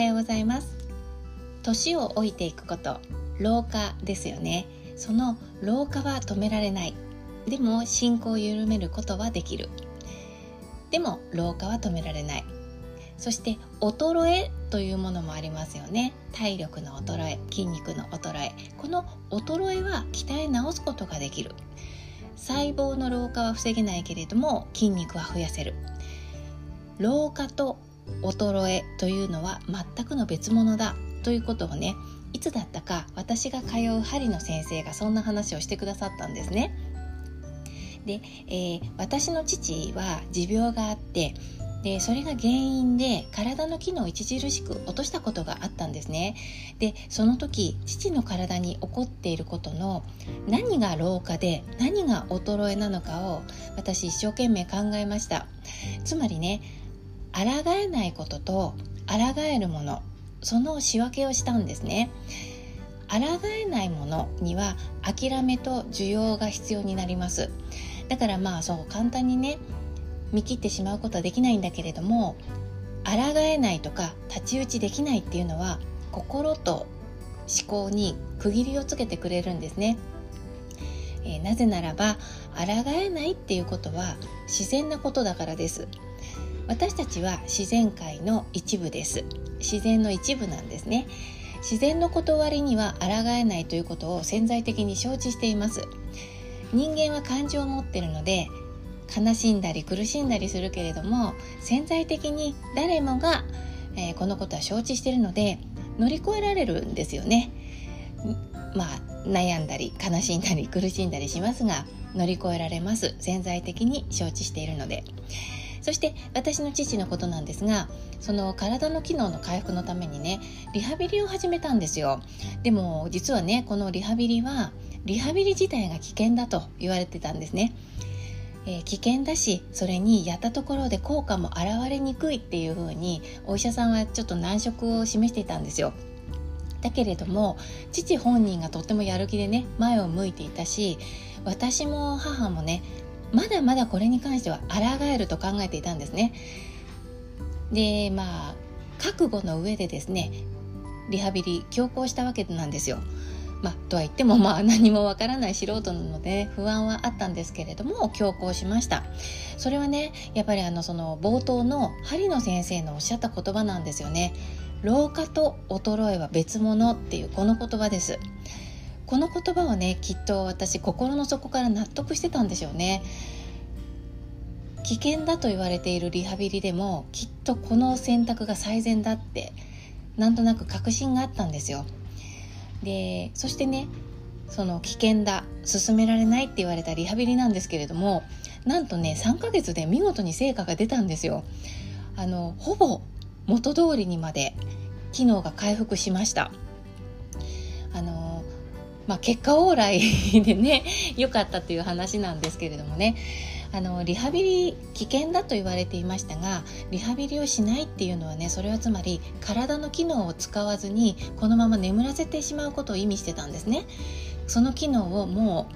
はようございます。年を老いていくこと、老化ですよね。その老化は止められない。でも進行を緩めることはできる。でも老化は止められない。そして衰えというものもありますよね。体力の衰え、筋肉の衰え、この衰えは鍛え直すことができる。細胞の老化は防げないけれども筋肉は増やせる。老化と衰えというのは全くの別物だということをね、いつだったか私が通う針の先生がそんな話をしてくださったんですね。で、私の父は持病があって、でそれが原因で体の機能を著しく落としたことがあったんですね。でその時、父の体に起こっていることの何が老化で何が衰えなのかを私一生懸命考えました。つまりね、抗えないことと抗えるもの、その仕分けをしたんですね。抗えないものには諦めと需要が必要になります。だからそう簡単にね、見切ってしまうことはできないんだけれども、抗えないとか太刀打ちできないっていうのは心と思考に区切りをつけてくれるんですね。なぜならば抗えないっていうことは自然なことだからです。私たちは自然界の一部です。自然の一部なんですね。自然の断りには抗えないということを潜在的に承知しています。人間は感情を持っているので、悲しんだり苦しんだりするけれども、潜在的に誰もが、このことは承知しているので乗り越えられるんですよね。悩んだり悲しんだり苦しんだりしますが、乗り越えられます。潜在的に承知しているので。そして私の父のことなんですが、その体の機能の回復のためにね、リハビリを始めたんですよ。でも実はね、このリハビリはリハビリ自体が危険だと言われてたんですね。危険だし、それにやったところで効果も現れにくいっていうふうにお医者さんはちょっと難色を示していたんですよ。だけれども父本人がとってもやる気でね、前を向いていたし、私も母もね、まだまだこれに関しては抗えると考えていたんですね。で覚悟の上でですね、リハビリ強行したわけなんですよ。とは言っても何もわからない素人なので不安はあったんですけれども、強行しました。それはね、やっぱりその冒頭の針野先生のおっしゃった言葉なんですよね。老化と衰えは別物っていうこの言葉です。この言葉をね、きっと私心の底から納得してたんでしょうね。危険だと言われているリハビリでもきっとこの選択が最善だってなんとなく確信があったんですよ。でそしてね、その危険だ、進められないって言われたリハビリなんですけれども、なんとね3ヶ月で見事に成果が出たんですよ。ほぼ元通りにまで機能が回復しました。結果往来でね、良かったという話なんですけれどもね、リハビリ危険だと言われていましたが、リハビリをしないっていうのはね、それはつまり体の機能を使わずにこのまま眠らせてしまうことを意味してたんですね。その機能をもう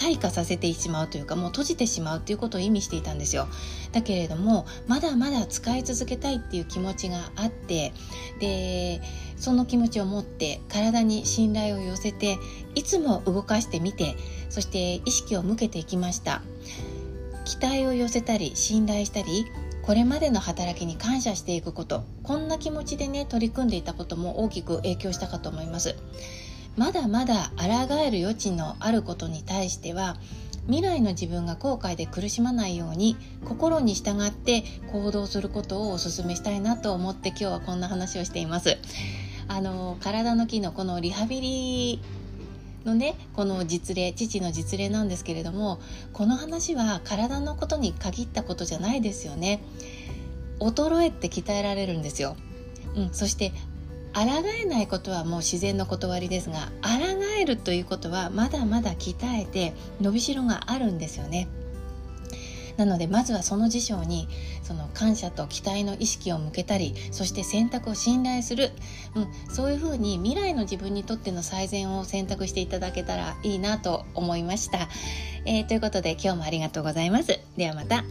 退化させてしまうというか、もう閉じてしまうということを意味していたんですよ。だけれどもまだまだ使い続けたいっていう気持ちがあって、でその気持ちを持って体に信頼を寄せて、いつも動かしてみて、そして意識を向けていきました。期待を寄せたり信頼したり、これまでの働きに感謝していくこと、こんな気持ちでね取り組んでいたことも大きく影響したかと思います。まだまだ抗える余地のあることに対しては、未来の自分が後悔で苦しまないように心に従って行動することをお勧めしたいなと思って、今日はこんな話をしています。体の機能、このリハビリのね、この実例、父の実例なんですけれども、この話は体のことに限ったことじゃないですよね。衰えって鍛えられるんですよ。そして抗えないことはもう自然の断りですが、抗えるということはまだまだ鍛えて伸びしろがあるんですよね。なのでまずはその事象にその感謝と期待の意識を向けたり、そして選択を信頼する、そういうふうに未来の自分にとっての最善を選択していただけたらいいなと思いました。ということで今日もありがとうございます。ではまた。